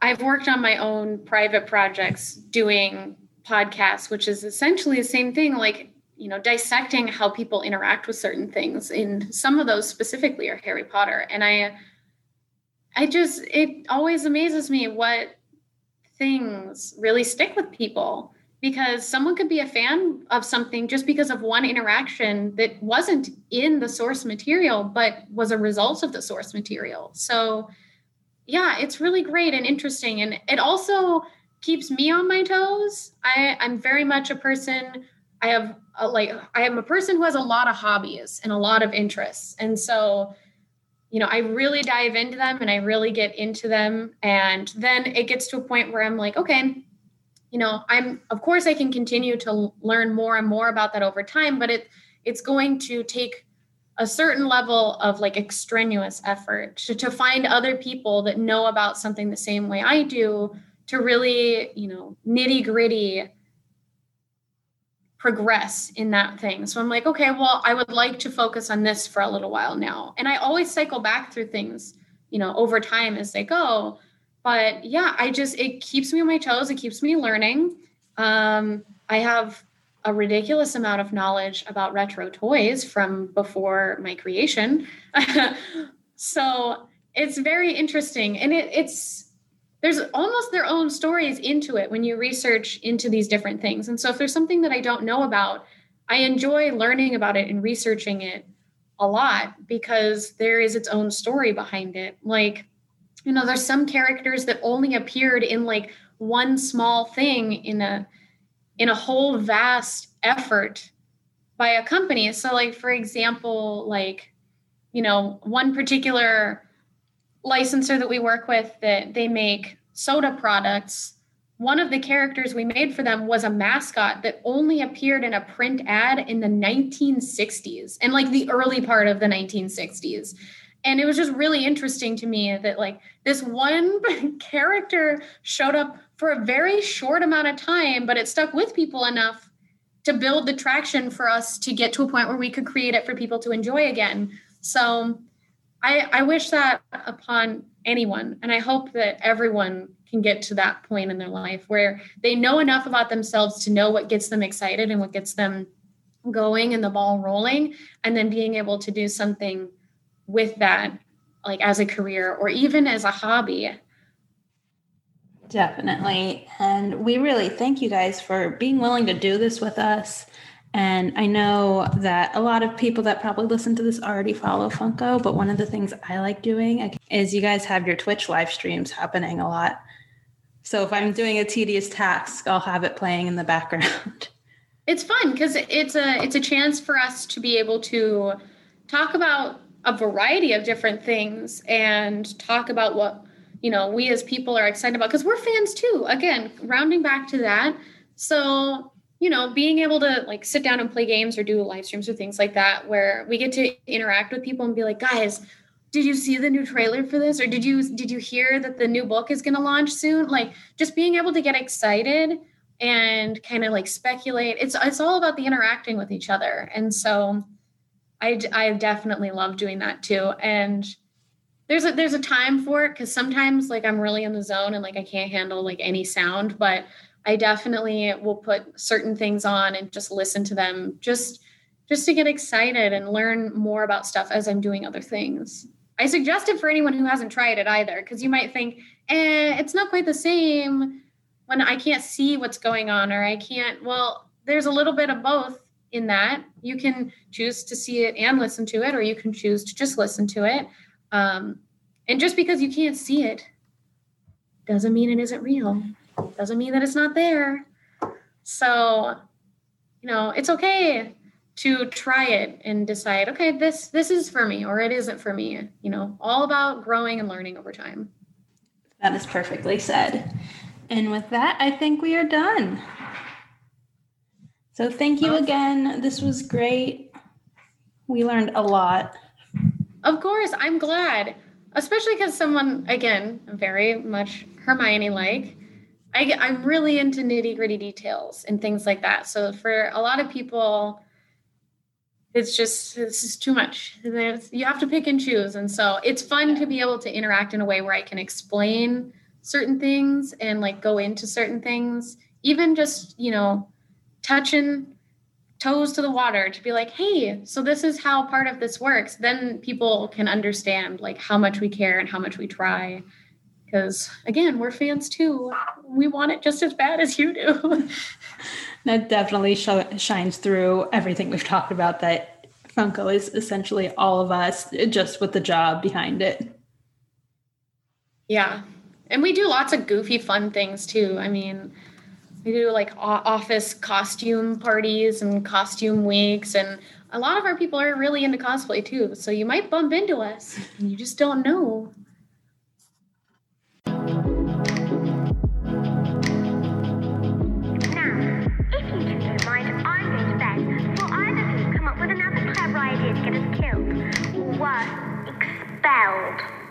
I've worked on my own private projects doing podcasts, which is essentially the same thing, like, you know, dissecting how people interact with certain things. And some of those specifically are Harry Potter. And I just, it always amazes me what things really stick with people, because someone could be a fan of something just because of one interaction that wasn't in the source material, but was a result of the source material. So yeah, it's really great and interesting. And it also keeps me on my toes. I'm very much a person, I am a person who has a lot of hobbies and a lot of interests. And so, you know, I really dive into them and I really get into them. And then it gets to a point where I'm like, okay, you know, of course I can continue to learn more and more about that over time, but it's going to take a certain level of like extraneous effort to find other people that know about something the same way I do, to really, you know, nitty gritty progress in that thing. So I'm like, okay, well, I would like to focus on this for a little while now. And I always cycle back through things, you know, over time as they go. But yeah, it keeps me on my toes. It keeps me learning. I have a ridiculous amount of knowledge about retro toys from before my creation. So it's very interesting. And it's there's almost their own stories into it when you research into these different things. And so if there's something that I don't know about, I enjoy learning about it and researching it a lot because there is its own story behind it. Like, you know, there's some characters that only appeared in like one small thing in a whole vast effort by a company. So like, for example, like, you know, one particular licenser that we work with that they make soda products, one of the characters we made for them was a mascot that only appeared in a print ad in the 1960s and like the early part of the 1960s. And it was just really interesting to me that like this one character showed up for a very short amount of time, but it stuck with people enough to build the traction for us to get to a point where we could create it for people to enjoy again. So I wish that upon anyone. And I hope that everyone can get to that point in their life where they know enough about themselves to know what gets them excited and what gets them going and the ball rolling, and then being able to do something with that, like as a career or even as a hobby. Definitely. And we really thank you guys for being willing to do this with us. And I know that a lot of people that probably listen to this already follow Funko, but one of the things I like doing is you guys have your Twitch live streams happening a lot. So if I'm doing a tedious task, I'll have it playing in the background. It's fun because it's a chance for us to be able to talk about a variety of different things and talk about what, you know, we as people are excited about because we're fans too. Again, rounding back to that. So, you know, being able to like sit down and play games or do live streams or things like that, where we get to interact with people and be like, guys, did you see the new trailer for this? Or did you hear that the new book is going to launch soon? Like just being able to get excited and kind of like speculate. It's all about the interacting with each other. And so I definitely love doing that too. And there's a time for it. Cause sometimes like I'm really in the zone and like, I can't handle like any sound, but I definitely will put certain things on and just listen to them just to get excited and learn more about stuff as I'm doing other things. I suggest it for anyone who hasn't tried it either, because you might think, it's not quite the same when I can't see what's going on or I can't. Well, there's a little bit of both in that. You can choose to see it and listen to it, or you can choose to just listen to it. And just because you can't see it doesn't mean it isn't real. Doesn't mean that it's not there. So, you know, it's okay to try it and decide, okay, this is for me or it isn't for me, you know, all about growing and learning over time. That is perfectly said. And with that, I think we are done. So thank you again. This was great. We learned a lot. Of course, I'm glad, especially because someone, again, very much Hermione-like, I'm really into nitty-gritty details and things like that. So for a lot of people, this is too much. You have to pick and choose. And so it's fun to be able to interact in a way where I can explain certain things and like go into certain things, even just, you know, touching toes to the water to be like, hey, so this is how part of this works. Then people can understand like how much we care and how much we try. Because, again, we're fans, too. We want it just as bad as you do. That definitely shines through everything we've talked about, that Funko is essentially all of us, just with the job behind it. Yeah. And we do lots of goofy, fun things, too. I mean, we do, like, office costume parties and costume weeks. And a lot of our people are really into cosplay, too. So you might bump into us, and you just don't know. Get us killed or expelled.